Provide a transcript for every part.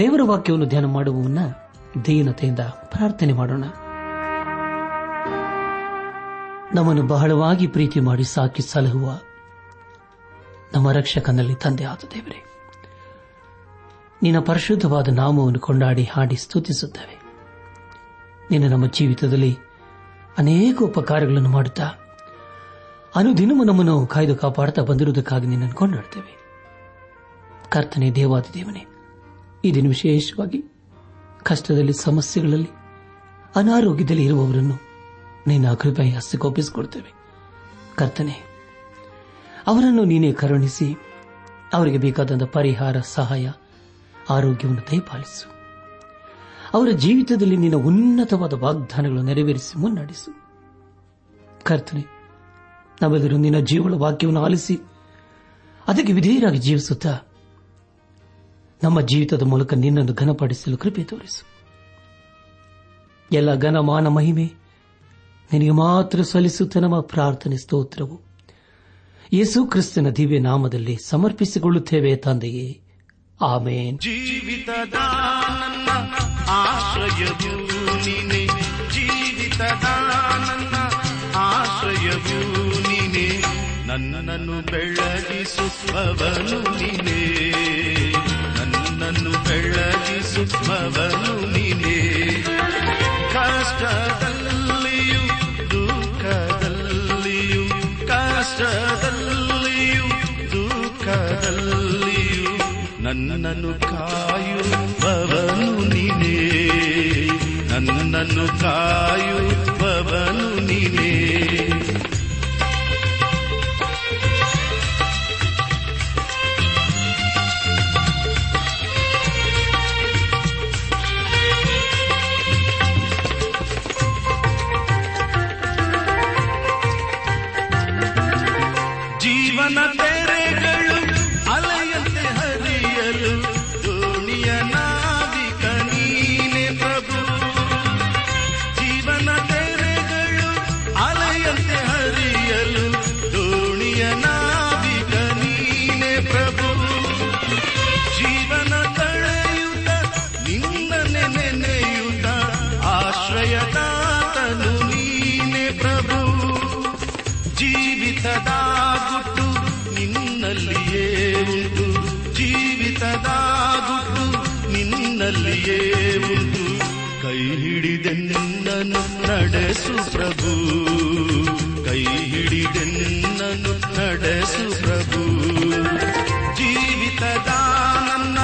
ದೇವರ ವಾಕ್ಯವನ್ನು ಧ್ಯಾನ ಮಾಡುವ ಮುನ್ನ ದೀನತೆಯಿಂದ ಪ್ರಾರ್ಥನೆ ಮಾಡೋಣ. ನಮ್ಮನ್ನು ಬಹಳವಾಗಿ ಪ್ರೀತಿ ಮಾಡಿ ಸಾಕಿ ಸಲಹುವ ನಮ್ಮ ರಕ್ಷಕನಲ್ಲಿ ತಂದೆಯಾದ ದೇವರೇ, ನಿನ್ನ ಪರಿಶುದ್ಧವಾದ ನಾಮವನ್ನು ಕೊಂಡಾಡಿ ಹಾಡಿ ಸ್ತುತಿಸುತ್ತೇವೆ. ನೀನು ನಮ್ಮ ಜೀವಿತದಲ್ಲಿ ಅನೇಕ ಉಪಕಾರಗಳನ್ನು ಮಾಡುತ್ತಾ ಅನುದಿನವೂ ನಮ್ಮನ್ನು ಕಾಯ್ದು ಕಾಪಾಡುತ್ತಾ ಬಂದಿರುವುದಕ್ಕಾಗಿ ನಿನ್ನನ್ನು ಕೊಂಡಾಡ್ತೇವೆ. ಕರ್ತನೇ, ದೇವಾದಿ ದೇವನೇ, ಇದನ್ನು ವಿಶೇಷವಾಗಿ ಕಷ್ಟದಲ್ಲಿ, ಸಮಸ್ಯೆಗಳಲ್ಲಿ, ಅನಾರೋಗ್ಯದಲ್ಲಿ ಇರುವವರನ್ನು ನಿನ್ನ ಕೃಪೆಯ ಹಸ್ತಕ್ಕೆ ಒಪ್ಪಿಸಿಕೊಡ್ತೇವೆ. ಕರ್ತನೇ, ಅವರನ್ನು ನೀನೇ ಕರುಣಿಸಿ ಅವರಿಗೆ ಬೇಕಾದಂತಹ ಪರಿಹಾರ, ಸಹಾಯ, ಆರೋಗ್ಯವನ್ನು ದಯಪಾಲಿಸು. ಅವರ ಜೀವಿತದಲ್ಲಿ ನಿನ್ನ ಉನ್ನತವಾದ ವಾಗ್ದಾನಗಳನ್ನು ನೆರವೇರಿಸಿ ಮುನ್ನಡೆಸು. ಕರ್ತನೆ, ನಾವೆಲ್ಲರೂ ನಿನ್ನ ಜೀವನ ವಾಕ್ಯವನ್ನು ಆಲಿಸಿ ಅದಕ್ಕೆ ವಿಧೇಯರಾಗಿ ಜೀವಿಸುತ್ತಾ ನಮ್ಮ ಜೀವಿತದ ಮೂಲಕ ನಿನ್ನನ್ನು ಘನಪಡಿಸಲು ಕೃಪೆ ತೋರಿಸು. ಎಲ್ಲ ಘನ, ಮಾನ, ಮಹಿಮೆ ನಿನಗೆ ಮಾತ್ರ ಸಲ್ಲಿಸುತ್ತ ನಮ್ಮ ಪ್ರಾರ್ಥನೆ ಸ್ತೋತ್ರವು ಯೇಸು ಕ್ರಿಸ್ತನ ದಿವ್ಯ ನಾಮದಲ್ಲಿ ಸಮರ್ಪಿಸಿಕೊಳ್ಳುತ್ತೇವೆ ತಂದೆಯೇ, ಆಮೇನ್. ಜೀವಿತದ ನನ್ನ ಆಶ್ರಯವೂ ನೀನೇ, ಜೀವಿತದ ನನ್ನ ಆಶ್ರಯವೂ ನೀನೇ, ನನ್ನನ್ನು ಬೆಳಗಿಸುವವನು ನೀನೇ, ನನ್ನನ್ನು ಬೆಳಗಿಸುವವನು ನೀನೇ. ಕಷ್ಟದಲ್ಲಿಯೂ ದುಃಖದಲ್ಲಿಯೂ, ಕಷ್ಟದಲ್ಲಿಯೂ ದುಃಖದಲ್ಲಿಯೂ ನನ್ನನ್ನು ಕಾಯುವವನು ನೀನೇ, ನನ್ನನ್ನು ಕಾಯುವವನು ನೀನೇ. ಕೈ ಹಿಡಿದೆನ್ನನ್ನು ನಡೆಸು ಪ್ರಭು, ಕೈ ಹಿಡಿದೆನ್ನನ್ನು ನಡೆಸು ಪ್ರಭು. ಜೀವಿತದ ನನ್ನ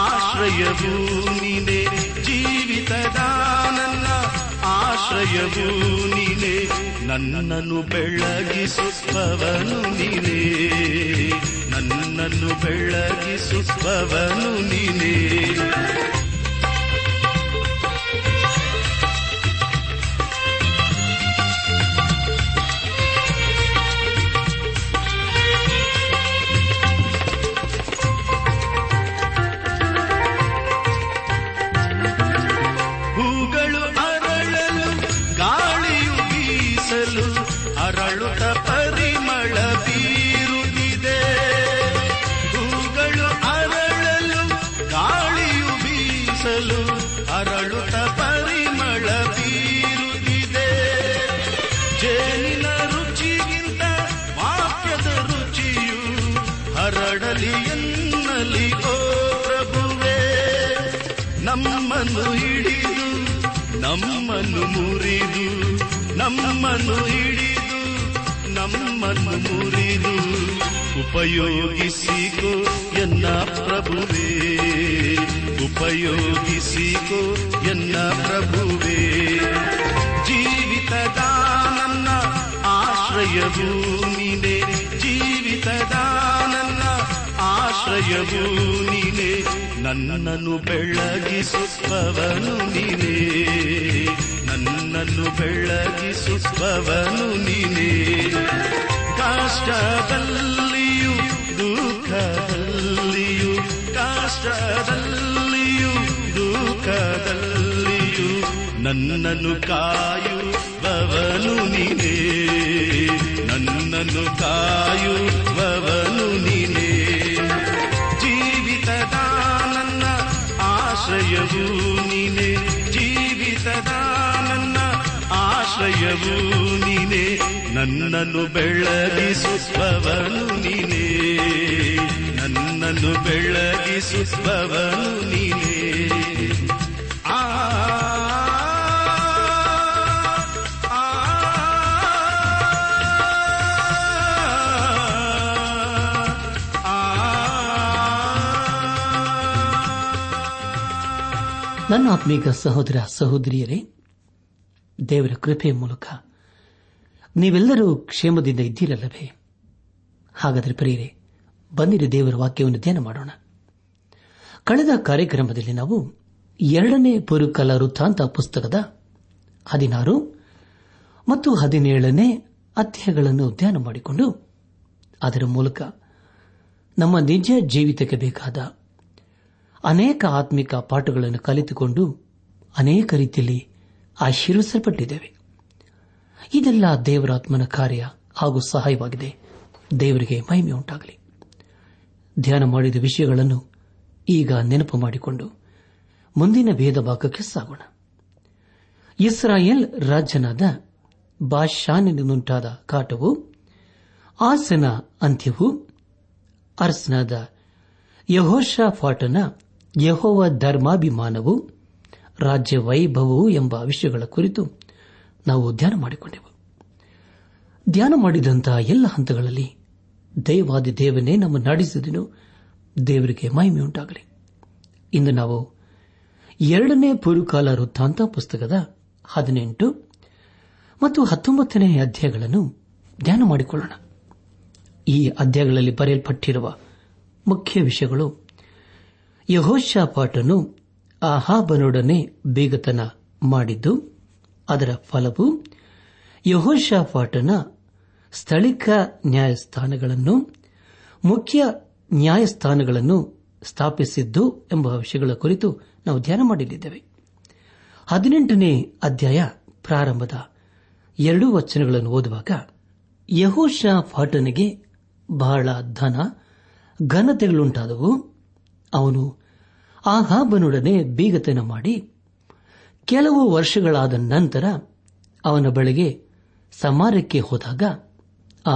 ಆಶ್ರಯವೂ ನೀನೇ, ಜೀವಿತದ ನನ್ನ ಆಶ್ರಯವೂ ನೀನೇ, ನನ್ನನ್ನು ಬೆಳಗಿಸುವವನು ನೀನೇ, ನನ್ನನ್ನು ಬೆಳಗಿಸುವವನು ನೀನೇ. ನಮ್ಮನ್ನು ಹಿಡಿದು ಉಪಯೋಗಿಸಿಕೋ ಎನ್ನ ಪ್ರಭುವೇ, ಉಪಯೋಗಿಸಿಕೋ ಎನ್ನ ಪ್ರಭುವೇ. ಜೀವಿತದ ನನ್ನ ಆಶ್ರಯವೂ ನೀನೇ, ಜೀವಿತದ ನನ್ನ ಆಶ್ರಯವೂ ನೀನೇ, ನನ್ನನ್ನು ಬೆಳಗಿಸುವವನು ನೀನೇ, ನನ್ನನ್ನು ಬೆಳಗಿಸುವವನು ನೀನೇ. ಕಾಷ್ಟದಲ್ಲಿಯೂ ದುಃಖದಲ್ಲಿಯೂ, ಕಾಷ್ಟದಲ್ಲಿಯೂ ದುಃಖದಲ್ಲಿಯೂ ನನ್ನನ್ನು ಕಾಯುವವನು ನೀನೇ, ನನ್ನನ್ನು ಕಾಯುವವನು ನೀನೇ. ಜೀವಿತದ ನನ್ನ ಆಶ್ರಯವೂ ನೀನೇ, ಜೀವಿತದ ನನ್ನ ಆಶ್ರಯವೂ ನೀನೇ. ನನ್ನನ್ನು ಬೆಳಗಿಸುವವನು ನೀನೇ, ನನ್ನನ್ನು ಬೆಳಗಿಸುವವನು ನೀನೇ. ಆ ನನ್ನ ಆತ್ಮೀಕ ಸಹೋದರ ಸಹೋದರಿಯರೇ, ದೇವರ ಕೃಪೆಯ ಮೂಲಕ ನೀವೆಲ್ಲರೂ ಕ್ಷೇಮದಿಂದ ಇದ್ದೀರಲ್ಲವೇ? ಹಾಗಾದರೆ ಪ್ರಿಯರೇ, ಬನ್ನಿರಿ ದೇವರ ವಾಕ್ಯವನ್ನು ಧ್ಯಾನ ಮಾಡೋಣ. ಕಳೆದ ಕಾರ್ಯಕ್ರಮದಲ್ಲಿ ನಾವು 2ನೇ ಪುರುಕಲ ವೃತ್ತಾಂತ ಪುಸ್ತಕದ 16 ಮತ್ತು 17ನೇ ಅಧ್ಯಾಯಗಳನ್ನು ಧ್ಯಾನ ಮಾಡಿಕೊಂಡು ಅದರ ಮೂಲಕ ನಮ್ಮ ನಿಜ ಜೀವಿತಕ್ಕೆ ಬೇಕಾದ ಅನೇಕ ಆತ್ಮಿಕ ಪಾಠಗಳನ್ನು ಕಲಿತುಕೊಂಡು ಅನೇಕ ರೀತಿಯಲ್ಲಿ ಆಶೀರ್ವಿಸಲ್ಪಟ್ಟಿದ್ದೇವೆ. ಇದೆಲ್ಲ ದೇವರಾತ್ಮನ ಕಾರ್ಯ ಹಾಗೂ ಸಹಾಯವಾಗಿದೆ. ದೇವರಿಗೆ ಮಹಿಮೆ ಉಂಟಾಗಲಿ. ಧ್ಯಾನ ಮಾಡಿದ ವಿಷಯಗಳನ್ನು ಈಗ ನೆನಪು ಮಾಡಿಕೊಂಡು ಮುಂದಿನ ಭೇದ ಭಾಗಕ್ಕೆ ಸಾಗೋಣ. ಇಸ್ರಾಯೇಲ್ ರಾಜ್ಯನಾದ ಬಾಷಾನಿನುಂಟಾದ ಕಾಟವು, ಆಸನ ಅಂತ್ಯವು, ಅರ್ಸ್ನಾದ ಯೆಹೋಷಾಫಾಟನ ಯೆಹೋವ ಧರ್ಮಾಭಿಮಾನವು, ರಾಜ್ಯ ವೈಭವವು ಎಂಬ ವಿಷಯಗಳ ಕುರಿತು ನಾವು ಧ್ಯಾನ ಮಾಡಿಕೊಂಡೆವು. ಧ್ಯಾನ ಮಾಡಿದಂತಹ ಎಲ್ಲ ಹಂತಗಳಲ್ಲಿ ದೇವಾದಿ ದೇವನೇ ನಮ್ಮ ನಡೆಸಿದನು. ದೇವರಿಗೆ ಮಹಿಮೆಯುಂಟಾಗಲಿ. ಇಂದು ನಾವು 2ನೇ ಪುರುಕಾಲ ವೃತ್ತಾಂತ ಪುಸ್ತಕದ 18 ಮತ್ತು 19ನೇ ಅಧ್ಯಾಯಗಳನ್ನು ಧ್ಯಾನ ಮಾಡಿಕೊಳ್ಳೋಣ. ಈ ಅಧ್ಯಾಯಗಳಲ್ಲಿ ಬರೆಯಲ್ಪಟ್ಟಿರುವ ಮುಖ್ಯ ವಿಷಯಗಳು ಯೆಹೋಷಾಫಾಟನು ಅಹಾಬನೊಡನೆ ಬೇಗತನ ಮಾಡಿದ್ದು, ಅದರ ಫಲವು ಯೆಹೋಷಾಫಾಟನ ಸ್ಥಳೀಕ ನ್ಯಾಯಸ್ಥಾನಗಳನ್ನು ಮುಖ್ಯ ನ್ಯಾಯಸ್ಥಾನಗಳನ್ನು ಸ್ಥಾಪಿಸಿದ್ದು ಎಂಬ ವಿಷಯಗಳ ಕುರಿತು ನಾವು ಧ್ಯಾನ ಮಾಡಲಿದ್ದೇವೆ. 18ನೇ ಅಧ್ಯಾಯ ಪ್ರಾರಂಭದ 2 ವಚನಗಳನ್ನು ಓದುವಾಗ, ಯೆಹೋಷಾಫಾಟನಿಗೆ ಬಹಳ ಘನತೆಗಳುಂಟಾದವು, ಅವನು ಆಹಾಬನೊಡನೆ ಬೀಗತನ ಮಾಡಿ ಕೆಲವು ವರ್ಷಗಳಾದ ನಂತರ ಅವನ ಬಳಿಗೆ ಸಮಾರ್ಯಕ್ಕೆ ಹೋದಾಗ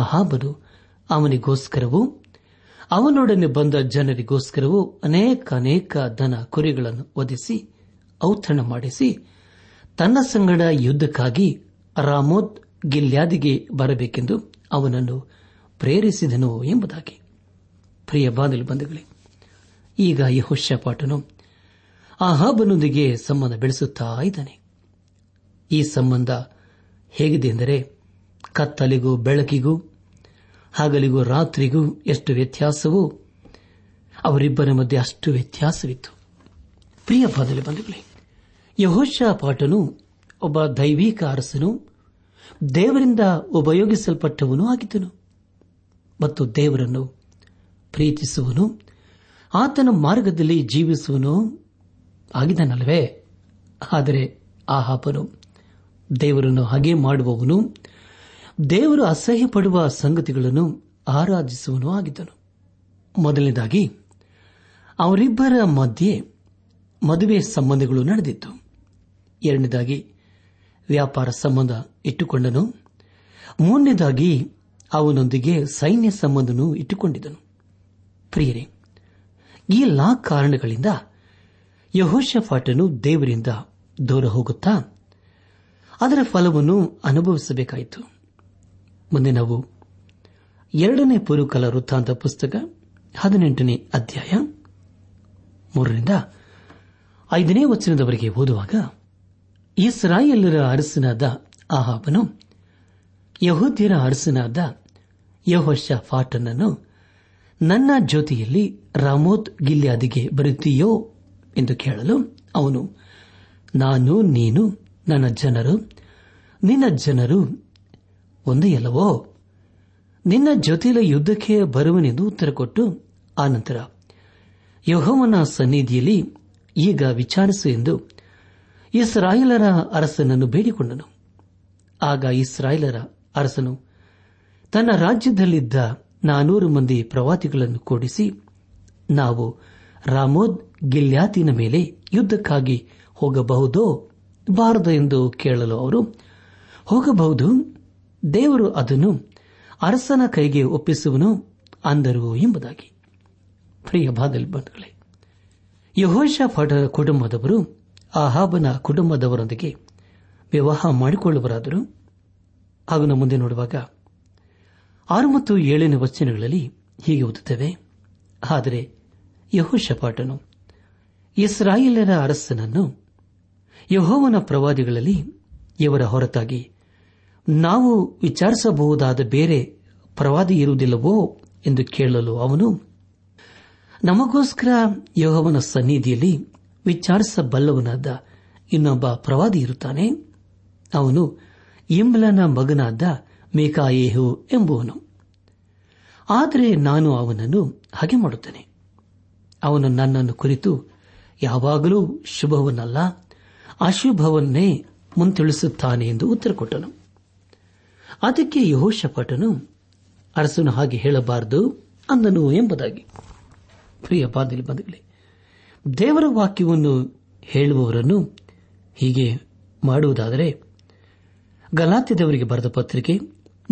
ಆಹಾಬನು ಅವನಿಗೋಸ್ಕರವೂ ಅವನೊಡನೆ ಬಂದ ಜನರಿಗೋಸ್ಕರವೂ ಅನೇಕ ದನ ಕುರಿಗಳನ್ನು ವಧಿಸಿ ಔತಣ ಮಾಡಿಸಿ ತನ್ನ ಸಂಗಡ ಯುದ್ಧಕ್ಕಾಗಿ ರಾಮೋತ್ ಗಿಲ್ಯಾದಿಗೆ ಬರಬೇಕೆಂದು ಅವನನ್ನು ಪ್ರೇರಿಸಿದನು ಎಂಬುದಾಗಿ. ಪ್ರಿಯ ಬಾಂಧವರು ಬಂಧುಗಳೇ, ಈಗ ಯೆಹೋಷಾಫಾಟನು ಅಹಾಬನೊಂದಿಗೆ ಸಂಬಂಧ ಬೆಳೆಸುತ್ತಾ ಇದ್ದಾನೆ. ಈ ಸಂಬಂಧ ಹೇಗಿದೆ ಎಂದರೆ, ಕತ್ತಲಿಗೂ ಬೆಳಕಿಗೂ, ಹಗಲಿಗೂ ರಾತ್ರಿಗೂ ಎಷ್ಟು ವ್ಯತ್ಯಾಸವೋ ಅವರಿಬ್ಬರ ಮಧ್ಯೆ ಅಷ್ಟು ವ್ಯತ್ಯಾಸವಿತ್ತು. ಪ್ರಿಯ ಬಾಂಧವರು ಬಂಧುಗಳೇ, ಯೆಹೋಷಾಫಾಟನು ಒಬ್ಬ ದೈವಿಕ ಅರಸನು, ದೇವರಿಂದ ಉಪಯೋಗಿಸಲ್ಪಟ್ಟವನೂ ಆಗಿದ್ದನು ಮತ್ತು ದೇವರನ್ನು ಪ್ರೀತಿಸುವನು, ಆತನ ಮಾರ್ಗದಲ್ಲಿ ಜೀವಿಸುವನು ಆಗಿದ್ದಾನಲ್ಲವೇ? ಆದರೆ ಆಹಾಬನು ದೇವರನ್ನು ಹಾಗೆ ಮಾಡುವವನು, ದೇವರು ಅಸಹ್ಯ ಪಡುವ ಸಂಗತಿಗಳನ್ನು ಆರಾಧಿಸುವನು ಆಗಿದ್ದನು. ಮೊದಲನೇದಾಗಿ ಅವರಿಬ್ಬರ ಮಧ್ಯೆ ಮದುವೆ ಸಂಬಂಧಗಳು ನಡೆದಿತ್ತು. ಎರಡನೇದಾಗಿ ವ್ಯಾಪಾರ ಸಂಬಂಧ ಇಟ್ಟುಕೊಂಡನು. ಮೂರನೇದಾಗಿ ಅವನೊಂದಿಗೆ ಸೈನ್ಯ ಸಂಬಂಧನೂ ಇಟ್ಟುಕೊಂಡಿದ್ದನು. ಪ್ರಿಯರೇ, ಈ ಎಲ್ಲಾ ಕಾರಣಗಳಿಂದ ಯೆಹೋಷಾಫಾಟನು ದೇವರಿಂದ ದೂರ ಹೋಗುತ್ತಾ ಅದರ ಫಲವನ್ನು ಅನುಭವಿಸಬೇಕಾಯಿತು. ಮುಂದೆ ನಾವು 2ನೇ ಪುರುಕಲ ವೃತ್ತಾಂತ ಪುಸ್ತಕ 18ನೇ ಅಧ್ಯಾಯ 3ರಿಂದ 5ನೇ ವಚನದವರೆಗೆ ಓದುವಾಗ, ಇಸ್ರಾಯೇಲರ ಅರಸನಾದ ಆಹಾಬನು ಯೆಹೂದ್ಯರ ಅರಸನಾದ ಯೆಹೋಷಾಫಾಟನನ್ನು ನನ್ನ ಜೊತೆಯಲ್ಲಿ ರಾಮೋತ್ ಗಿಲ್ಯಾದಿಗೆ ಬರುತ್ತೀಯೋ ಎಂದು ಕೇಳಲು ಅವನು, ನಾನು, ನೀನು, ನನ್ನ ಜನರು, ನಿನ್ನ ಜನರು ಒಂದೇ ಅಲ್ಲವೋ, ನಿನ್ನ ಜೊತೆಯಲ್ಲಿ ಯುದ್ಧಕ್ಕೆ ಬರುವನೆಂದು ಉತ್ತರ ಕೊಟ್ಟು, ಆನಂತರ ಯೆಹೋವನ ಸನ್ನಿಧಿಯಲ್ಲಿ ಈಗ ವಿಚಾರಿಸು ಎಂದು ಇಸ್ರಾಯೇಲರ ಅರಸನನ್ನು ಬೇಡಿಕೊಂಡನು. ಆಗ ಇಸ್ರಾಯೇಲರ ಅರಸನು ತನ್ನ ರಾಜ್ಯದಲ್ಲಿದ್ದ 400 ಮಂದಿ ಪ್ರವಾದಿಗಳನ್ನು ಕೂಡಿಸಿ, ನಾವು ರಾಮೋತ್ ಗಿಲ್ಯಾದಿನ ಮೇಲೆ ಯುದ್ಧಕ್ಕಾಗಿ ಹೋಗಬಹುದೋ ಬಾರದು ಎಂದು ಕೇಳಲು ಅವರು, ಹೋಗಬಹುದು, ದೇವರು ಅದನ್ನು ಅರಸನ ಕೈಗೆ ಒಪ್ಪಿಸುವನು ಅಂದರು ಎಂಬುದಾಗಿ. ಯೆಹೋಷಾಫಾಟನ ಕುಟುಂಬದವರು ಅಹಾಬನ ಕುಟುಂಬದವರೊಂದಿಗೆ ವಿವಾಹ ಮಾಡಿಕೊಳ್ಳುವರಾದರು. ಹಾಗೂ ನಾವು ಮುಂದೆ ನೋಡುವಾಗ 6 ಮತ್ತು 7 ವಚನಗಳಲ್ಲಿ ಹೀಗೆ ಓದುತ್ತೇವೆ, ಆದರೆ ಯೆಹೋಷಾಫಾಟನು ಇಸ್ರಾಯೇಲರ ಅರಸನನ್ನು, ಯೆಹೋವನ ಪ್ರವಾದಿಗಳಲ್ಲಿ ಇವರ ಹೊರತಾಗಿ ನಾವು ವಿಚಾರಿಸಬಹುದಾದ ಬೇರೆ ಪ್ರವಾದಿ ಇರುವುದಿಲ್ಲವೋ ಎಂದು ಕೇಳಲು ಅವನು, ನಮಗೋಸ್ಕರ ಯೆಹೋವನ ಸನ್ನಿಧಿಯಲ್ಲಿ ವಿಚಾರಿಸಬಲ್ಲವನಾದ ಇನ್ನೊಬ್ಬ ಪ್ರವಾದಿ ಇರುತ್ತಾನೆ, ಅವನು ಇಂಬ್ಲನ ಮಗನಾದ ಮಿಕಾಯೆಹು ಎಂಬುವನು. ಆದರೆ ನಾನು ಅವನನ್ನು ಹಾಗೆ ಮಾಡುತ್ತೇನೆ, ಅವನು ನನ್ನನ್ನು ಕುರಿತು ಯಾವಾಗಲೂ ಶುಭವನ್ನಲ್ಲ ಅಶುಭವನ್ನೇ ಮುಂತಿಳಿಸುತ್ತಾನೆ ಎಂದು ಉತ್ತರ ಕೊಟ್ಟನು. ಅದಕ್ಕೆ ಯೆಹೋಷಾಫಾಟನು, ಅರಸನು ಹಾಗೆ ಹೇಳಬಾರದು ಅಂದನು ಎಂಬುದಾಗಿ. ಪ್ರಿಯ ಬಾಂಧವರೇ, ದೇವರ ವಾಕ್ಯವನ್ನು ಹೇಳುವವರನ್ನು ಹೀಗೆ ಮಾಡುವುದಾದರೆ, ಗಲಾತ್ಯದವರಿಗೆ ಬರೆದ ಪತ್ರಿಕೆ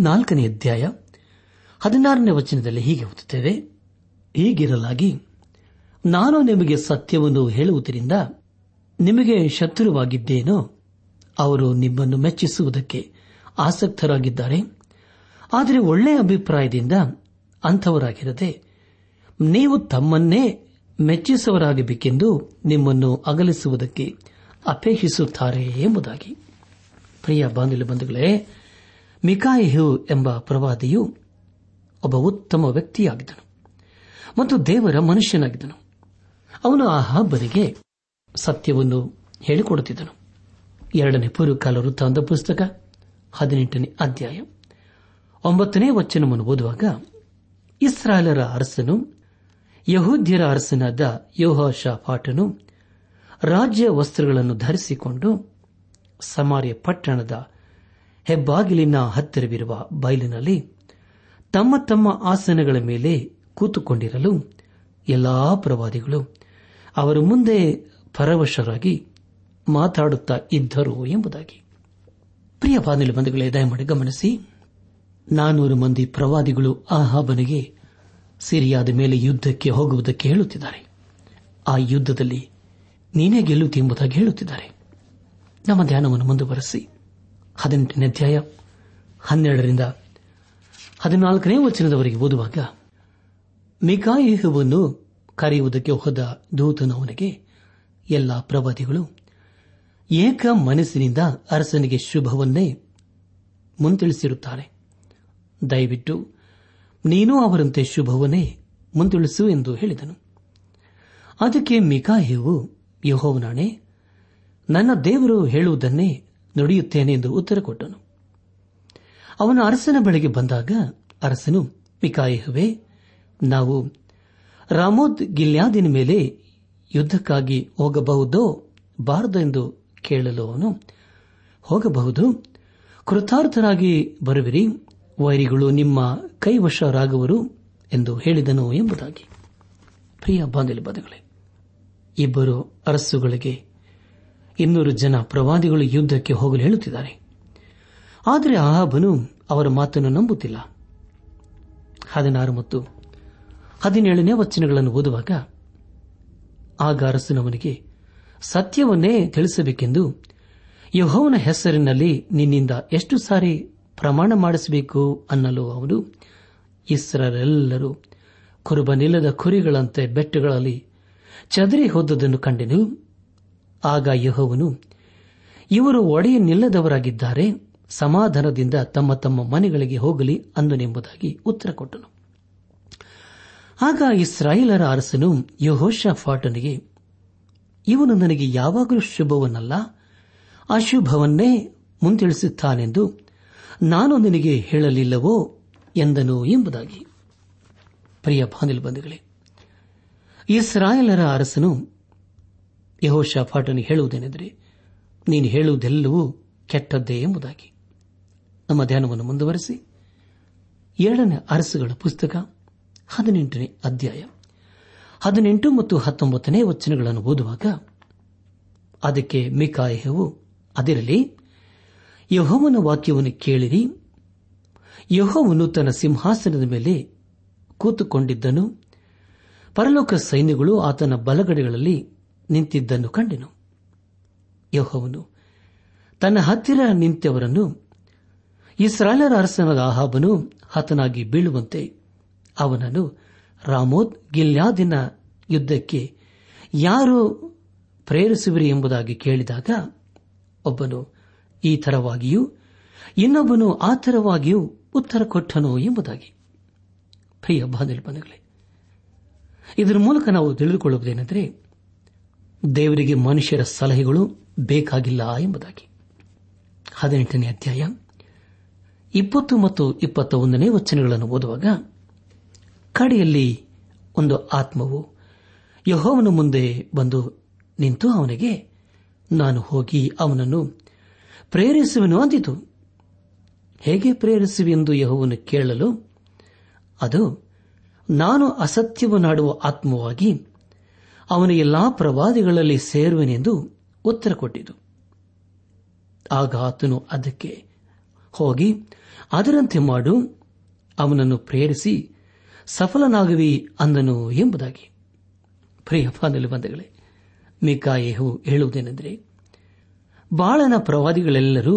4ನೇ ಅಧ್ಯಾಯ 16ನೇ ವಚನದಲ್ಲಿ ಹೀಗೆ ಓದುತ್ತೇವೆ, ಹೀಗಿರಲಾಗಿ ನಾನು ನಿಮಗೆ ಸತ್ಯವನ್ನು ಹೇಳುವುದರಿಂದ ನಿಮಗೆ ಶತ್ರುವಾಗಿದ್ದೇನೋ, ಅವರು ನಿಮ್ಮನ್ನು ಮೆಚ್ಚಿಸುವುದಕ್ಕೆ ಆಸಕ್ತರಾಗಿದ್ದಾರೆ, ಆದರೆ ಒಳ್ಳೆಯ ಅಭಿಪ್ರಾಯದಿಂದ ಅಂಥವರಾಗಿರದೆ ನೀವು ತಮ್ಮನ್ನೇ ಮೆಚ್ಚಿಸುವವರಾಗಬೇಕೆಂದು ನಿಮ್ಮನ್ನು ಅಗಲಿಸುವುದಕ್ಕೆ ಅಪೇಕ್ಷಿಸುತ್ತಾರೆ ಎಂಬುದಾಗಿ. ಪ್ರಿಯ ಬಾಂಧವರೇ, ಮಿಕಾಯೆಹು ಎಂಬ ಪ್ರವಾದಿಯು ಒಬ್ಬ ಉತ್ತಮ ವ್ಯಕ್ತಿಯಾಗಿದ್ದನು ಮತ್ತು ದೇವರ ಮನುಷ್ಯನಾಗಿದ್ದನು. ಅವನು ಅಹಾಬನಿಗೆ ಸತ್ಯವನ್ನು ಹೇಳಿಕೊಡುತ್ತಿದ್ದನು. 2ನೇ ಪೂರ್ವಕಾಲ ವೃತ್ತಾಂತ ಪುಸ್ತಕ 18ನೇ ಅಧ್ಯಾಯ 9ನೇ ವಚನವನ್ನು ಓದುವಾಗ, ಇಸ್ರಾಯೇಲರ ಅರಸನು ಯಹೂದ್ಯರ ಅರಸನಾದ ಯೆಹೋಷಾಫಾಟನು ರಾಜ್ಯ ವಸ್ತ್ರಗಳನ್ನು ಧರಿಸಿಕೊಂಡು ಸಮಾರ್ಯ ಪಟ್ಟಣದ ಹೆಬ್ಬಾಗಿಲಿನ ಹತ್ತಿರವಿರುವ ಬಯಲಿನಲ್ಲಿ ತಮ್ಮ ತಮ್ಮ ಆಸನಗಳ ಮೇಲೆ ಕೂತುಕೊಂಡಿರಲು ಎಲ್ಲಾ ಪ್ರವಾದಿಗಳು ಅವರ ಮುಂದೆ ಪರವಶರಾಗಿ ಮಾತಾಡುತ್ತಾ ಇದ್ದರು ಎಂಬುದಾಗಿ. ಪ್ರಿಯ ಬಾಂಧವರೇ, ದಯಮಾಡಿ ಗಮನಿಸಿ, 400 ಮಂದಿ ಪ್ರವಾದಿಗಳು ಅಹಾಬನಿಗೆ ಸಿರಿಯಾದ ಮೇಲೆ ಯುದ್ದಕ್ಕೆ ಹೋಗುವುದಕ್ಕೆ ಹೇಳುತ್ತಿದ್ದಾರೆ. ಆ ಯುದ್ದದಲ್ಲಿ ನೀನೇ ಗೆಲ್ಲುತ್ತಿ ಎಂಬುದಾಗಿ ಹೇಳುತ್ತಿದ್ದಾರೆ. ನಮ್ಮ ಧ್ಯಾನವನ್ನು ಮುಂದುವರೆಸಿ 18ನೇ ಅಧ್ಯಾಯ 12ರಿಂದ 14ನೇ ವಚನದವರೆಗೆ ಓದುವಾಗ, ಮಿಕಾಯೆಹುವನ್ನು ಕರೆಯುವುದಕ್ಕೆ ಹೋದ ದೂತನವನಿಗೆ ಎಲ್ಲ ಪ್ರವಾದಿಗಳು ಏಕ ಮನಸ್ಸಿನಿಂದ ಅರಸನಿಗೆ ಶುಭವನ್ನೇ ಮುಂತಿಳಿಸಿರುತ್ತಾರೆ, ದಯವಿಟ್ಟು ನೀನು ಅವರಂತೆ ಶುಭವನ್ನೇ ಮುಂತಿಳಿಸು ಎಂದು ಹೇಳಿದನು. ಅದಕ್ಕೆ ಮಿಕಾಯೆಹು, ಯೆಹೋವನೇ, ನನ್ನ ದೇವರು ಹೇಳುವುದನ್ನೇ ನುಡಿಯುತ್ತೇನೆ ಎಂದು ಉತ್ತರ ಕೊಟ್ಟನು. ಅವನು ಅರಸನ ಬಳಿಗೆ ಬಂದಾಗ ಅರಸನು, ಮಿಕಾಯೆಹುವೇ, ನಾವು ರಾಮೋತ್ ಗಿಲ್ಯಾದಿನ ಮೇಲೆ ಯುದ್ದಕ್ಕಾಗಿ ಹೋಗಬಹುದೋ ಬಾರದು ಎಂದು ಕೇಳಲು ಅವನು, ಹೋಗಬಹುದು, ಕೃತಾರ್ಥರಾಗಿ ಬರುವಿರಿ, ವೈರಿಗಳು ನಿಮ್ಮ ಕೈವಶರಾಗುವರು ಎಂದು ಹೇಳಿದನು ಎಂಬುದಾಗಿ. ಪ್ರಿಯ ಬಾಂಧವರೇ, ಇಬ್ಬರು ಅರಸುಗಳಿಗೆ 200 ಜನ ಪ್ರವಾದಿಗಳು ಯುದ್ದಕ್ಕೆ ಹೋಗಲು ಹೇಳುತ್ತಿದ್ದಾರೆ. ಆದರೆ ಅಹಾಬನು ಅವರ ಮಾತನ್ನು ನಂಬುತ್ತಿಲ್ಲ. 16 ಮತ್ತು 17ನೇ ವಚನಗಳನ್ನು ಓದುವಾಗ, ಆಗ ಅರಸನವನಿಗೆ ಸತ್ಯವನ್ನೇ ತಿಳಿಸಬೇಕೆಂದು ಯೆಹೋವನ ಹೆಸರಿನಲ್ಲಿ ನಿನ್ನಿಂದ ಎಷ್ಟು ಸಾರಿ ಪ್ರಮಾಣ ಮಾಡಿಸಬೇಕು ಅನ್ನಲು ಅವನು, ಇಸ್ರಾಯೇಲರೆಲ್ಲರೂ ಕುರುಬನಿಲ್ಲದ ಕುರಿಗಳಂತೆ ಬೆಟ್ಟಗಳಲ್ಲಿ ಚದರಿ ಹೋದದನ್ನು ಕಂಡೆನು. ಆಗ ಯೆಹೋವನು, ಇವರು ಒಡೆಯನಿಲ್ಲದವರಾಗಿದ್ದಾರೆ, ಸಮಾಧಾನದಿಂದ ತಮ್ಮ ತಮ್ಮ ಮನೆಗಳಿಗೆ ಹೋಗಲಿ ಅಂದನೆಂಬುದಾಗಿ ಉತ್ತರ ಕೊಟ್ಟನು. ಆಗ ಇಸ್ರಾಯೇಲರ ಅರಸನು ಯೆಹೋಷಾಫಾಟನಿಗೆ, ಇವನು ನನಗೆ ಯಾವಾಗಲೂ ಶುಭವನ್ನಲ್ಲ ಅಶುಭವನ್ನೇ ಮುಂತಿಳಿಸುತ್ತಾನೆಂದು ನಾನು ನಿನಗೆ ಹೇಳಲಿಲ್ಲವೋ ಎಂದನು ಎಂಬುದಾಗಿ. ಪ್ರಿಯ ಬಾಂಧವರೇ, ಇಸ್ರಾಯೇಲರ ಅರಸನು ಯೆಹೋಷಾಫಾಟನಿಗೆ ಹೇಳುವುದೇನೆಂದರೆ, ನೀನು ಹೇಳುವುದೆಲ್ಲವೂ ಕೆಟ್ಟದ್ದೇ ಎಂಬುದಾಗಿ. ನಮ್ಮ ಧ್ಯಾನವನ್ನು ಮುಂದುವರೆಸಿ 7ನೇ ಅರಸುಗಳ ಪುಸ್ತಕ 18ನೇ ಅಧ್ಯಾಯ 18 ಮತ್ತು 19ನೇ ವಚನಗಳನ್ನು ಓದುವಾಗ, ಅದಕ್ಕೆ ಮಿಕಾಯವು, ಅದಿರಲಿ, ಯೆಹೋವನ ವಾಕ್ಯವನ್ನು ಕೇಳಿರಿ, ಯೆಹೋವನು ತನ್ನ ಸಿಂಹಾಸನದ ಮೇಲೆ ಕೂತುಕೊಂಡಿದ್ದನು, ಪರಲೋಕ ಸೈನ್ಯಗಳು ಆತನ ಬಲಗಡೆಗಳಲ್ಲಿ ನಿಂತಿದ್ದನ್ನು ಕಂಡೆನು. ಯೆಹೋವನು ತನ್ನ ಹತ್ತಿರ ನಿಂತವರನ್ನು ಇಸ್ರಾಯೇಲರ ಅರಸನಾದ ಆಹಾಬನು ಹತನಾಗಿ ಬೀಳುವಂತೆ ಅವನನ್ನು ರಾಮೋತ್ ಗಿಲ್ಯಾದಿನ ಯುದ್ಧಕ್ಕೆ ಯಾರು ಪ್ರೇರಿಸುವಿರಿ ಎಂಬುದಾಗಿ ಕೇಳಿದಾಗ, ಒಬ್ಬನು ಈ ತರವಾಗಿಯೂ ಇನ್ನೊಬ್ಬನು ಆ ತರವಾಗಿಯೂ ಉತ್ತರ ಕೊಟ್ಟನು ಎಂಬುದಾಗಿ. ಪ್ರಿಯ ಬಾಂಧವರೇ, ಇದರ ಮೂಲಕ ನಾವು ತಿಳಿದುಕೊಳ್ಳುವುದೇನೆಂದರೆ, ದೇವರಿಗೆ ಮನುಷ್ಯರ ಸಲಹೆಗಳು ಬೇಕಾಗಿಲ್ಲ ಎಂಬುದಾಗಿ. 18ನೇ ಅಧ್ಯಾಯ 20 ಮತ್ತು 21ನೇ ವಚನಗಳನ್ನು ಓದುವಾಗ, ಕಡೆಯಲ್ಲಿ ಒಂದು ಆತ್ಮವು ಯೆಹೋವನ ಮುಂದೆ ಬಂದು ನಿಂತು ಅವನಿಗೆ, ನಾನು ಹೋಗಿ ಅವನನ್ನು ಪ್ರೇರಿಸುವೆನು ಅಂದಿತು. ಹೇಗೆ ಪ್ರೇರಿಸುವೆಂದು ಯೆಹೋವನು ಕೇಳಲು, ಅದು ನಾನು ಅಸತ್ಯವನ್ನಾಡುವ ಆತ್ಮವಾಗಿ ಅವನ ಎಲ್ಲಾ ಪ್ರವಾದಿಗಳಲ್ಲಿ ಸೇರುವೆನೆಂದು ಉತ್ತರ ಕೊಟ್ಟಿತು. ಆಗ ಆತನು ಅದಕ್ಕೆ, ಹೋಗಿ ಅದರಂತೆ ಮಾಡು, ಅವನನ್ನು ಪ್ರೇರಿಸಿ ಸಫಲನಾಗುವಿ ಅಂದನು ಎಂಬುದಾಗಿ. ಪ್ರಿಯಪಾದಲ್ಲಿ ಬಂಧಗಳೇ, ಮಿಕಾಯೆಹು ಹೇಳುವುದೇನೆಂದರೆ, ಬಾಳನ ಪ್ರವಾದಿಗಳೆಲ್ಲರೂ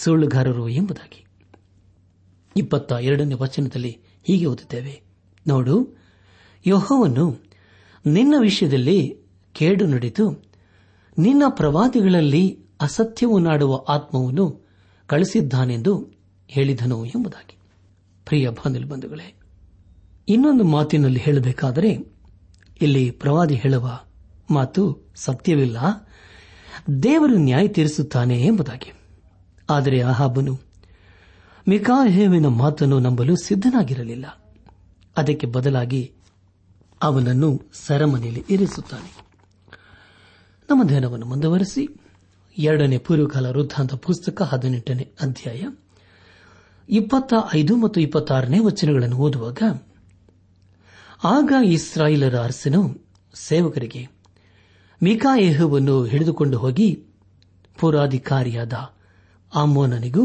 ಸುಳ್ಳುಗಾರರು ಎಂಬುದಾಗಿ. 22ನೇ ವಚನದಲ್ಲಿ ಹೀಗೆ ಓದುತ್ತೇವೆ, ನೋಡು, ಯೆಹೋವನು ನಿನ್ನ ವಿಷಯದಲ್ಲಿ ಕೇಡು ನಡೆದು ನಿನ್ನ ಪ್ರವಾದಿಗಳಲ್ಲಿ ಅಸತ್ಯವನ್ನಾಡುವ ಆತ್ಮವನ್ನು ಕಳಿಸಿದ್ದಾನೆಂದು ಹೇಳಿದನು ಎಂಬುದಾಗಿ. ಪ್ರಿಯ ಬಾಂಧವರೇ, ಇನ್ನೊಂದು ಮಾತಿನಲ್ಲಿ ಹೇಳಬೇಕಾದರೆ, ಇಲ್ಲಿ ಪ್ರವಾದಿ ಹೇಳುವ ಮಾತು ಸತ್ಯವಿಲ್ಲ, ದೇವರು ನ್ಯಾಯ ತೀರಿಸುತ್ತಾನೆ ಎಂಬುದಾಗಿ. ಆದರೆ ಆಹಾಬನು ಮಿಕಾಯೇವಿನ ಮಾತನ್ನು ನಂಬಲು ಸಿದ್ದನಾಗಿರಲಿಲ್ಲ. ಅದಕ್ಕೆ ಬದಲಾಗಿ ಅವನನ್ನು ಸರಮನೆಯಲ್ಲಿ ಇರಿಸುತ್ತಾನೆ. ನಮ್ಮ ಧ್ಯಾನವನ್ನು ಮುಂದುವರೆಸಿ 2ನೇ ಪೂರ್ವಕಾಲ ವೃತ್ತಾಂತ ಪುಸ್ತಕ 18ನೇ ಅಧ್ಯಾಯ 25 ಮತ್ತು 26ನೇ ವಚನಗಳನ್ನು ಓದುವಾಗ, ಆಗ ಇಸ್ರಾಯೇಲರ ಅರಸನು ಸೇವಕರಿಗೆ, ಮಿಕಾಯೆಹುವನ್ನು ಹಿಡಿದುಕೊಂಡು ಹೋಗಿ ಪುರಾಧಿಕಾರಿಯಾದ ಆಮೋನನಿಗೂ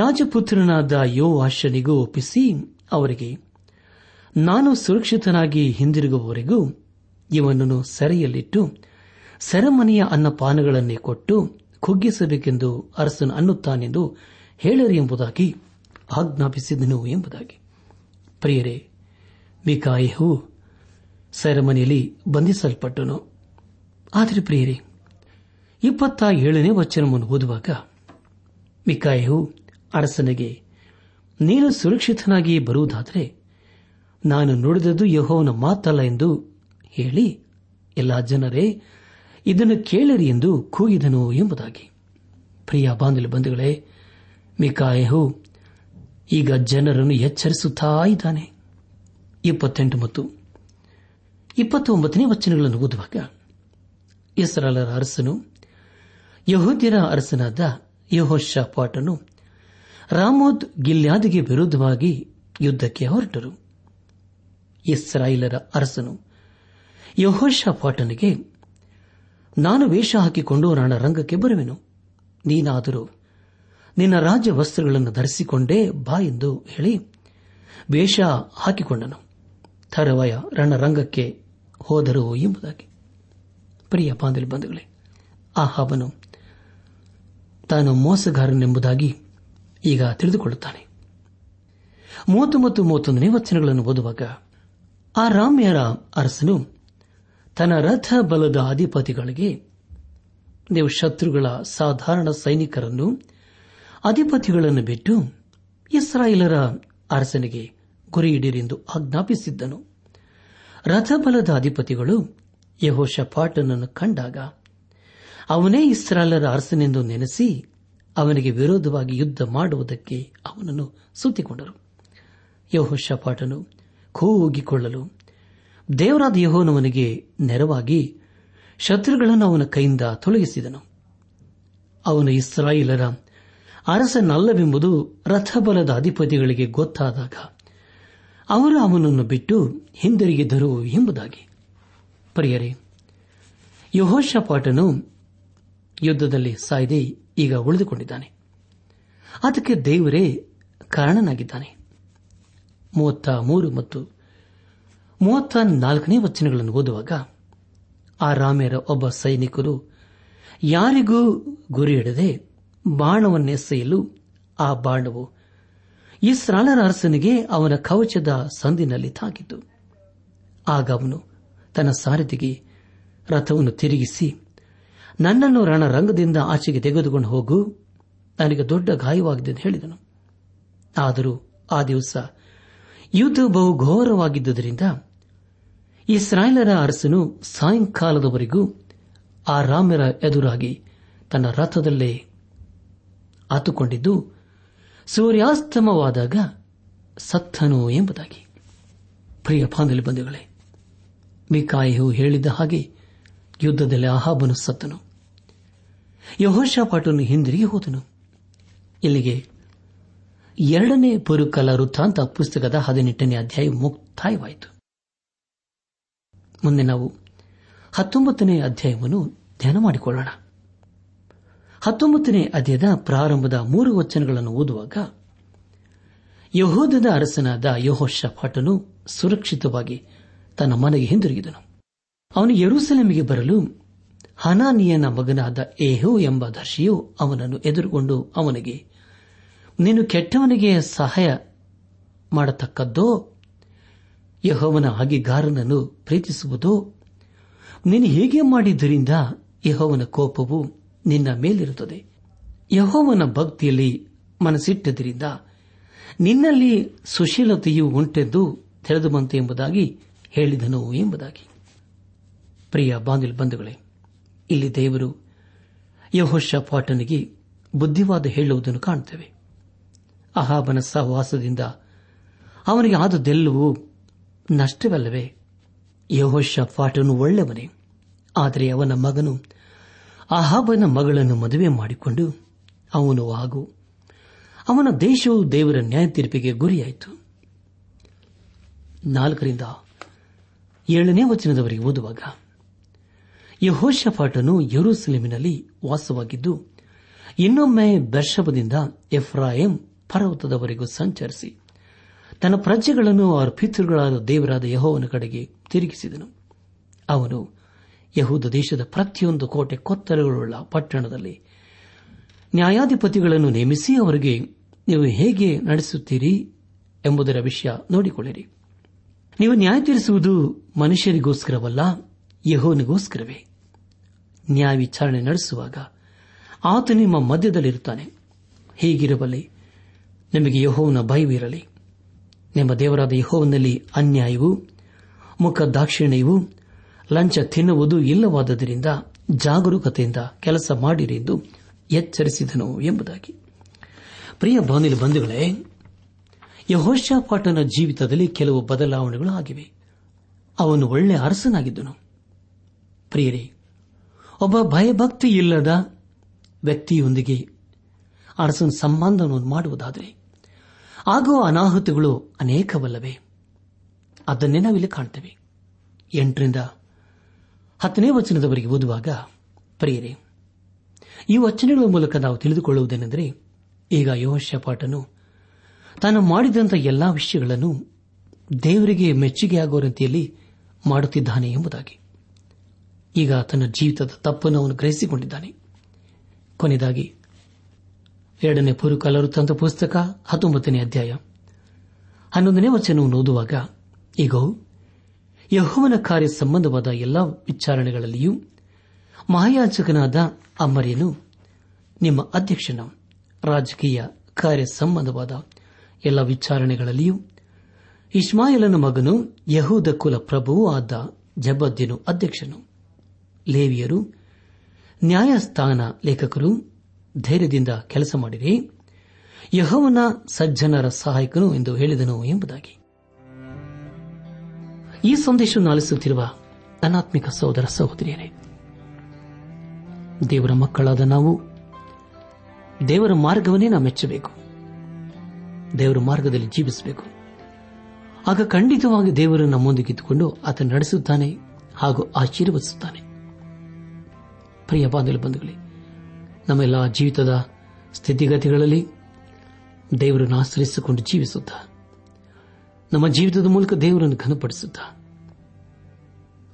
ರಾಜಪುತ್ರನಾದ ಯೋವಾಷನಿಗೂ ಒಪ್ಪಿಸಿ ಅವರಿಗೆ, ನಾನು ಸುರಕ್ಷಿತನಾಗಿ ಹಿಂದಿರುಗುವವರೆಗೂ ಇವನನ್ನು ಸೆರೆಯಲ್ಲಿಟ್ಟು ಸೆರೆಮನೆಯ ಅನ್ನಪಾನಗಳನ್ನೇ ಕೊಟ್ಟು ಕುಗ್ಗಿಸಬೇಕೆಂದು ಅರಸನು ಅನ್ನುತ್ತಾನೆಂದು ಹೇಳಿರಿ ಎಂಬುದಾಗಿ ಆಜ್ಞಾಪಿಸಿದನು ಎಂಬುದಾಗಿ. ಪ್ರಿಯರೇ, ಮಿಕಾಯೆಹು ಸೆರೆಮನೆಯಲ್ಲಿ ಬಂಧಿಸಲ್ಪಟ್ಟನು. ಆದರೆ ಪ್ರಿಯರೇ, 27ನೇ ವಚನವನ್ನು ಓದುವಾಗ, ಮಿಕಾಯೆಹು ಅರಸನಿಗೆ, ನೀನು ಸುರಕ್ಷಿತನಾಗಿ ಬರುವುದಾದರೆ ನಾನು ನುಡಿದದ್ದು ಯೆಹೋವನ ಮಾತಲ್ಲ ಎಂದು ಹೇಳಿ ಎಲ್ಲ ಜನರೇ ಇದನ್ನು ಕೇಳಿರಿ ಎಂದು ಕೂಗಿದನು ಎಂಬುದಾಗಿ. ಪ್ರಿಯ ಬಾಂಧವರೇ, ಮಿಕಾಯೆಹು ಈಗ ಜನರನ್ನು ಎಚ್ಚರಿಸುತ್ತಾ ಇದ್ದಾನೆ. 28 ಮತ್ತು 29ನೇ ವಚನಗಳನ್ನು ಓದುವಾಗ, ಇಸ್ರಾಯೇಲರ ಅರಸನು ಯೆಹೂದ್ಯರ ಅರಸನಾದ ಯೆಹೋಷಾಫಾಟನು ರಾಮೋತ್ ಗಿಲ್ಯಾದಿಗೆ ವಿರುದ್ಧವಾಗಿ ಯುದ್ಧಕ್ಕೆ ಹೊರಟರು. ಇಸ್ರಾಯೇಲರ ಅರಸನು ಯೆಹೋಷಾಫಾಟನಿಗೆ, ನಾನು ವೇಷ ಹಾಕಿಕೊಂಡು ನನ್ನ ರಂಗಕ್ಕೆ ಬರುವೆನು, ನೀನಾದರೂ ನಿನ್ನ ರಾಜ್ಯ ವಸ್ತ್ರಗಳನ್ನು ಧರಿಸಿಕೊಂಡೇ ಬಾ ಎಂದು ಹೇಳಿ ವೇಷ ಹಾಕಿಕೊಂಡನು. ತರವಾಯ ರಣರಂಗಕ್ಕೆ ಹೋದರು ಎಂಬುದಾಗಿ. ಪ್ರಿಯ ಬಾಂಧವರೇ, ಆಹಾಬನು ತಾನು ಮೋಸಗಾರನೆಂಬುದಾಗಿ ಈಗ ತಿಳಿದುಕೊಳ್ಳುತ್ತಾನೆ. 30 ಮತ್ತು 31ನೇ ವಚನಗಳನ್ನು ಓದುವಾಗ, ಆ ರಾಮ್ಯರ ಅರಸನು ತನ್ನ ರಥ ಬಲದ ಅಧಿಪತಿಗಳಿಗೆ, ನೀವು ಶತ್ರುಗಳ ಸಾಧಾರಣ ಸೈನಿಕರನ್ನು ಅಧಿಪತಿಗಳನ್ನು ಬಿಟ್ಟು ಇಸ್ರಾಯೇಲರ ಅರಸನಿಗೆ ಗುರಿಯಿಡಿರೆಂದು ಆಜ್ಞಾಪಿಸಿದ್ದನು. ರಥಬಲದ ಅಧಿಪತಿಗಳು ಯೆಹೋಷಾಫಾಟನನ್ನು ಕಂಡಾಗ ಅವನೇ ಇಸ್ರಾಯೇಲರ ಅರಸನೆಂದು ನೆನೆಸಿ ಅವನಿಗೆ ವಿರೋಧವಾಗಿ ಯುದ್ಧ ಮಾಡುವುದಕ್ಕೆ ಅವನನ್ನು ಸುತ್ತಿಕೊಂಡರು. ಯೆಹೋಷಾಫಾಟನು ಕೂಗಿಕೊಳ್ಳಲು ದೇವರಾದ ಯೆಹೋವನಿಗೆ ನೆರವಾಗಿ ಶತ್ರುಗಳನ್ನು ಅವನ ಕೈಯಿಂದ ತೊಲಗಿಸಿದನು. ಅವನು ಇಸ್ರಾಯೇಲರ ಅರಸನಲ್ಲವೆಂಬುದು ರಥಬಲದ ಅಧಿಪತಿಗಳಿಗೆ ಗೊತ್ತಾದಾಗ ಅವರು ಅವನನ್ನು ಬಿಟ್ಟು ಹಿಂದಿರುಗಿದರು ಎಂಬುದಾಗಿ. ಪ್ರಿಯರೇ, ಯೆಹೋಷಾಫಾಟನು ಯುದ್ಧದಲ್ಲಿ ಸಾಯದೆ ಈಗ ಉಳಿದುಕೊಂಡಿದ್ದಾನೆ. ಅದಕ್ಕೆ ದೇವರೇ ಕಾರಣನಾಗಿದ್ದಾನೆ. 33 ಮತ್ತು 34ನೇ ವಚನಗಳನ್ನು ಓದುವಾಗ, ಆ ರಾಮೇರ ಒಬ್ಬ ಸೈನಿಕರು ಯಾರಿಗೂ ಗುರಿಯಿಡದೆ ಬಾಣವನ್ನೆಸೆಯಲು ಆ ಬಾಣವು ಇಸ್ರಾಯೇಲರ ಅರಸನಿಗೆ ಅವನ ಕವಚದ ಸಂದಿನಲ್ಲಿ ತಾಗಿತು. ಆಗ ಅವನು ತನ್ನ ಸಾರಥಿಗೆ ರಥವನ್ನು ತಿರುಗಿಸಿ, ನನ್ನನ್ನು ರಣರಂಗದಿಂದ ಆಚೆಗೆ ತೆಗೆದುಕೊಂಡು ಹೋಗು, ನನಗೆ ದೊಡ್ಡ ಗಾಯವಾಗಿದೆ ಎಂದು ಹೇಳಿದನು. ಆದರೂ ಆ ದಿವಸ ಯುದ್ಧ ಬಹು ಘೋರವಾಗಿದ್ದುದರಿಂದ ಇಸ್ರಾಯೇಲರ ಅರಸನು ಸಾಯಂಕಾಲದವರೆಗೂ ಆ ರಾಮರ ಎದುರಾಗಿ ತನ್ನ ರಥದಲ್ಲೇ ಆತುಕೊಂಡಿದ್ದು ಸೂರ್ಯಾಸ್ತಮವಾದಾಗ ಸತ್ತನು ಎಂಬುದಾಗಿ. ಪ್ರಿಯ ಬಾಂಧವ ಬಂಧುಗಳೇ, ಮಿಕಾಯೆಯು ಹೇಳಿದ ಹಾಗೆ ಯುದ್ಧದಲ್ಲಿ ಅಹಾಬನು ಸತ್ತನು, ಯೆಹೋಷಾಫಾಟನು ಹಿಂದಿರುಗಿ ಹೋದನು. ಇಲ್ಲಿಗೆ 2ನೇ ಪುರುಕಲ ವೃತ್ತಾಂತ ಪುಸ್ತಕದ 18ನೇ ಅಧ್ಯಾಯ ಮುಕ್ತಾಯವಾಯಿತು. ಮುಂದೆ ನಾವು 19ನೇ ಅಧ್ಯಾಯವನ್ನು ಧ್ಯಾನ ಮಾಡಿಕೊಳ್ಳೋಣ. 19ನೇ ಅಧ್ಯಾಯದ ಪ್ರಾರಂಭದ 3 ವಚನಗಳನ್ನು ಓದುವಾಗ, ಯೆಹೂದದ ಅರಸನಾದ ಯೆಹೋಷಾಫಾಟನು ಸುರಕ್ಷಿತವಾಗಿ ತನ್ನ ಮನೆಗೆ ಹಿಂದಿರುಗಿದನು. ಅವನು ಯೆರೂಸಲೇಮಿಗೆ ಬರಲು ಹನಾನಿಯನ ಮಗನಾದ ಏಹು ಎಂಬ ದರ್ಶಿಯು ಅವನನ್ನು ಎದುರುಗೊಂಡು ಅವನಿಗೆ, ನೀನು ಕೆಟ್ಟವನಿಗೆ ಸಹಾಯ ಮಾಡತಕ್ಕದ್ದೋ? ಯೆಹೋವನ ಹಗೆಗಾರನನ್ನು ಪ್ರೀತಿಸುವುದೋ? ನೀನು ಹೀಗೆ ಮಾಡಿದ್ದರಿಂದ ಯೆಹೋವನ ಕೋಪವು ನಿನ್ನ ಮೇಲಿರುತ್ತದೆ. ಯೆಹೋವನ ಭಕ್ತಿಯಲ್ಲಿ ಮನಸ್ಸಿಟ್ಟದರಿಂದ ನಿನ್ನಲ್ಲಿ ಸುಶೀಲತೆಯು ಉಂಟೆದ್ದು ತಿಳಿದು ಬಂತು ಎಂಬುದಾಗಿ ಹೇಳಿದನು ಎಂಬುದಾಗಿ. ಪ್ರಿಯ ಬಾಂಧವರೇ, ಇಲ್ಲಿ ದೇವರು ಯೆಹೋಷಾಫಾಟನಿಗೆ ಬುದ್ಧಿವಾದ ಹೇಳುವುದನ್ನು ಕಾಣುತ್ತೇವೆ. ಅಹಾಬನ ಸಹವಾಸದಿಂದ ಅವನಿಗೆ ಆದುದೆಲ್ಲವೂ ನಷ್ಟವಲ್ಲವೇ? ಯೆಹೋಷಾಫಾಟನು ಒಳ್ಳೆಯವನೇ, ಆದರೆ ಅವನ ಮಗನು ಅಹಾಬನ ಮಗಳನ್ನು ಮದುವೆ ಮಾಡಿಕೊಂಡು ಅವನು ಹಾಗೂ ಅವನ ದೇಶವು ದೇವರ ನ್ಯಾಯ ತೀರ್ಪಿಗೆ ಗುರಿಯಾಯಿತು. 4ರಿಂದ 7ನೇ ವಚನದವರೆಗೆ ಓದುವಾಗ, ಯೆಹೋಷಾಫಾಟನು ಯೆರೂಸಲೇಮಿನಲ್ಲಿ ವಾಸವಾಗಿದ್ದು ಇನ್ನೊಮ್ಮೆ ಬೆರ್ಷೆಬದಿಂದ ಎಫ್ರಾಯೀಮ್ ಪರ್ವತದವರೆಗೂ ಸಂಚರಿಸಿ ತನ್ನ ಪ್ರಜೆಗಳನ್ನು ಅವರ ಪಿತೃಗಳಾದ ದೇವರಾದ ಯೆಹೋವನ ಕಡೆಗೆ ತಿರುಗಿಸಿದನು. ಅವನು ಯೆಹೂದ ದೇಶದ ಪ್ರತಿಯೊಂದು ಕೋಟೆ ಕೊತ್ತಲುಗಳುಳ್ಳ ಪಟ್ಟಣದಲ್ಲಿ ನ್ಯಾಯಾಧಿಪತಿಗಳನ್ನು ನೇಮಿಸಿ ಅವರಿಗೆ, ನೀವು ಹೇಗೆ ನಡೆಸುತ್ತೀರಿ ಎಂಬುದರ ವಿಷಯ ನೋಡಿಕೊಳ್ಳಿರಿ. ನೀವು ನ್ಯಾಯ ತೀರಿಸುವುದು ಮನುಷ್ಯರಿಗೋಸ್ಕರವಲ್ಲ, ಯೆಹೋವನಿಗೋಸ್ಕರವೇ. ನ್ಯಾಯ ವಿಚಾರಣೆ ನಡೆಸುವಾಗ ಆತ ನಿಮ್ಮ ಮಧ್ಯದಲ್ಲಿರುತ್ತಾನೆ. ಹೀಗಿರುವಲ್ಲಿ ನಿಮಗೆ ಯೆಹೋವನ ಭಯವಿರಲಿ. ನಿಮ್ಮ ದೇವರಾದ ಯೆಹೋವನಲ್ಲಿ ಅನ್ಯಾಯವೂ ಮುಖ ದಾಕ್ಷಿಣ್ಯವೂ ಲಂಚ ತಿನ್ನುವುದು ಇಲ್ಲವಾದದರಿಂದ ಜಾಗರೂಕತೆಯಿಂದ ಕೆಲಸ ಮಾಡಿರಿ ಎಂದು ಎಚ್ಚರಿಸಿದನು ಎಂಬುದಾಗಿ. ಪ್ರಿಯ ಬಂಧುಗಳೇ, ಯೆಹೋಷಾಫಾಟನ ಜೀವಿತದಲ್ಲಿ ಕೆಲವು ಬದಲಾವಣೆಗಳು ಆಗಿವೆ. ಅವನು ಒಳ್ಳೆಯ ಅರಸನಾಗಿದ್ದನು. ಪ್ರಿಯರೇ, ಒಬ್ಬ ಭಯಭಕ್ತಿ ಇಲ್ಲದ ವ್ಯಕ್ತಿಯೊಂದಿಗೆ ಅರಸನ ಸಂಬಂಧವನ್ನು ಮಾಡುವುದಾದರೆ ಆಗುವ ಅನಾಹುತಗಳು ಅನೇಕವಲ್ಲವೇ? ಅದನ್ನೇ ನಾವಿಲ್ಲಿ ಕಾಣ್ತೇವೆ. 8ರಿಂದ 10ನೇ ವಚನದವರೆಗೆ ಓದುವಾಗ, ಪ್ರಿಯರೇ, ಈ ವಚನಗಳ ಮೂಲಕ ನಾವು ತಿಳಿದುಕೊಳ್ಳುವುದೇನೆಂದರೆ, ಈಗ ಯೆಹೋಷಾಫಾಟನು ತಾನು ಮಾಡಿದಂತಹ ಎಲ್ಲಾ ವಿಷಯಗಳನ್ನು ದೇವರಿಗೆ ಮೆಚ್ಚುಗೆಯಾಗುವ ರೀತಿಯಲ್ಲಿ ಮಾಡುತ್ತಿದ್ದಾನೆ ಎಂಬುದಾಗಿ. ಈಗ ತನ್ನ ಜೀವಿತದ ತಪ್ಪನ್ನು ಅವನು ಗ್ರಹಿಸಿಕೊಂಡಿದ್ದಾನೆ. ಕೊನೆಯದಾಗಿ 2ನೇ ಪುರುಕಾಲ ವೃತ್ತಾಂತ ಪುಸ್ತಕ 19ನೇ ಅಧ್ಯಾಯ 11ನೇ ವಚನವನ್ನು ಓದುವಾಗ, ಈಗ ಯೆಹೋವನ ಕಾರ್ಯ ಸಂಬಂಧವಾದ ಎಲ್ಲಾ ವಿಚಾರಣೆಗಳಲ್ಲಿಯೂ ಮಹಾಯಾಜಕನಾದ ಅಮರ್ಯನು ನಿಮ್ಮ ಅಧ್ಯಕ್ಷನ ರಾಜಕೀಯ ಕಾರ್ಯ ಸಂಬಂಧವಾದ ಎಲ್ಲ ವಿಚಾರಣೆಗಳಲ್ಲಿಯೂ ಇಷ್ಮಾಯಲನ ಮಗನು ಯಹೂದ ಕುಲ ಪ್ರಭುವೂ ಆದ ಜಬ್ಬದ್ಯನು ಅಧ್ಯಕ್ಷನು. ಲೇವಿಯರು ನ್ಯಾಯಸ್ಥಾನ ಲೇಖಕರು ಧೈರ್ಯದಿಂದ ಕೆಲಸ ಮಾಡಿರಿ, ಯೆಹೋವನ ಸಜ್ಜನರ ಸಹಾಯಕನು ಎಂದು ಹೇಳಿದನು ಎಂಬುದಾಗಿ. ಈ ಸಂದೇಶವನ್ನು ಆಲಿಸುತ್ತಿರುವ ಅನಾತ್ಮಿಕ ಸಹೋದರ ಸಹೋದರಿಯರೇ, ದೇವರ ಮಕ್ಕಳಾದ ನಾವು ದೇವರ ಮಾರ್ಗವನ್ನೇ ನಾವು ಮೆಚ್ಚಬೇಕು, ದೇವರ ಮಾರ್ಗದಲ್ಲಿ ಜೀವಿಸಬೇಕು. ಆಗ ಖಂಡಿತವಾಗಿ ದೇವರು ನಮ್ಮೊಂದಿಗೆ ಇದ್ದುಕೊಂಡು ಆತನು ನಡೆಸುತ್ತಾನೆ ಹಾಗೂ ಆಶೀರ್ವದಿಸುತ್ತಾನೆ. ಪ್ರಿಯ ಬಾಂಧವರೇ, ನಮ್ಮೆಲ್ಲ ಜೀವಿತದ ಸ್ಥಿತಿಗತಿಗಳಲ್ಲಿ ದೇವರನ್ನು ಆಶ್ರಯಿಸಿಕೊಂಡು ಜೀವಿಸುತ್ತಾ ನಮ್ಮ ಜೀವಿತದ ಮೂಲಕ ದೇವರನ್ನು ಘನಪಡಿಸುತ್ತಾ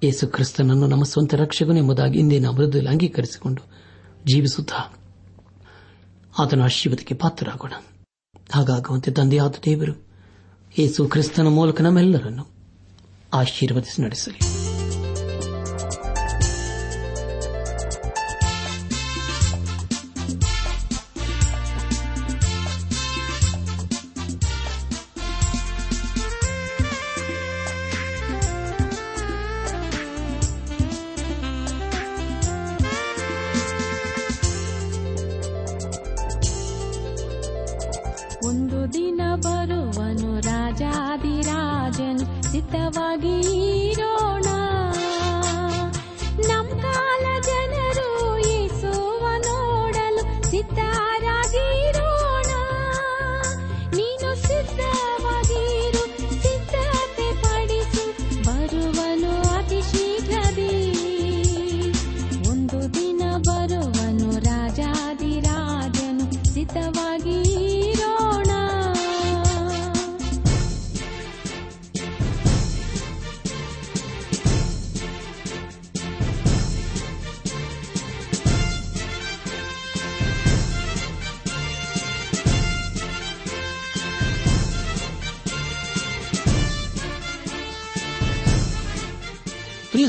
ಯೇಸು ಕ್ರಿಸ್ತನನ್ನು ನಮ್ಮ ಸ್ವಂತ ರಕ್ಷಕನು ಎಂಬುದಾಗಿ ಹಿಂದೆ ನಾವು ಹೃದಯದಲ್ಲಿ ಅಂಗೀಕರಿಸಿಕೊಂಡು ಜೀವಿಸುತ್ತಾ ಆತನ ಆಶೀರ್ವಾದಕ್ಕೆ ಪಾತ್ರರಾಗೋಣ. ಹಾಗಾಗುವಂತೆ ತಂದೆಯಾದ ದೇವರು ಯೇಸು ಕ್ರಿಸ್ತನ ಮೂಲಕ ನಮ್ಮೆಲ್ಲರನ್ನು ಆಶೀರ್ವದಿಸಿ ನಡೆಸಲಿ.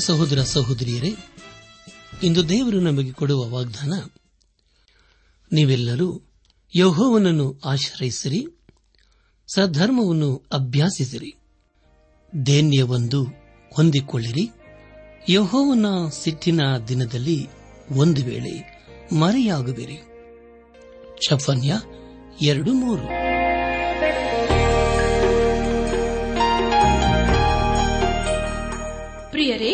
ಸಹೋದರ ಸಹೋದರಿಯರೇ, ಇಂದು ದೇವರು ನಮಗೆ ಕೊಡುವ ವಾಗ್ದಾನ, ನೀವೆಲ್ಲರೂ ಯೆಹೋವನನ್ನು ಆಶ್ರಯಿಸಿರಿ, ಸದ್ಧರ್ಮವನ್ನು ಅಭ್ಯಾಸಿಸಿರಿ, ದೇನ್ಯವೊಂದು ಹೊಂದಿಕೊಳ್ಳಿರಿ, ಯೆಹೋವನ ಸಿಟ್ಟಿನ ದಿನದಲ್ಲಿ ಒಂದು ವೇಳೆ ಮರೆಯಾಗುವಿರಿ. ಶಫನ್ಯ 2:3. ಪ್ರಿಯರೇ,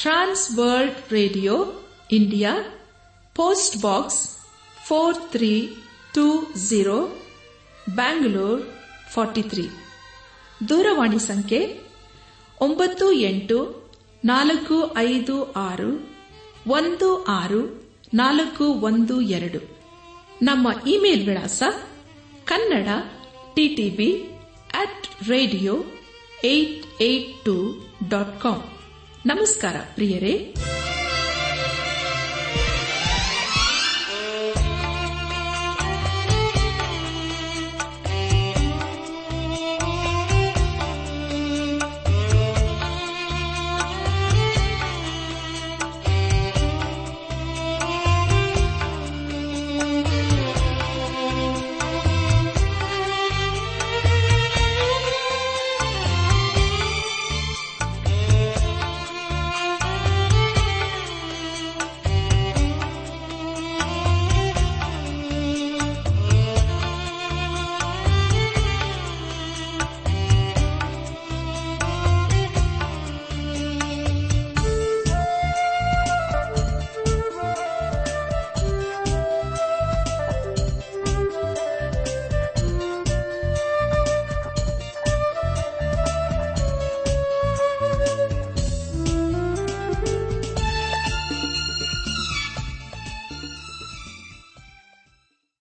ಟ್ರಾನ್ಸ್ World Radio India, post box 4320, Bangalore 43. ದೂರವಾಣಿ ಸಂಖ್ಯೆ 9845616412. ನಮ್ಮ ಇಮೇಲ್ ವಿಳಾಸ kannada@radio882.com. ನಮಸ್ಕಾರ ಪ್ರಿಯರೇ.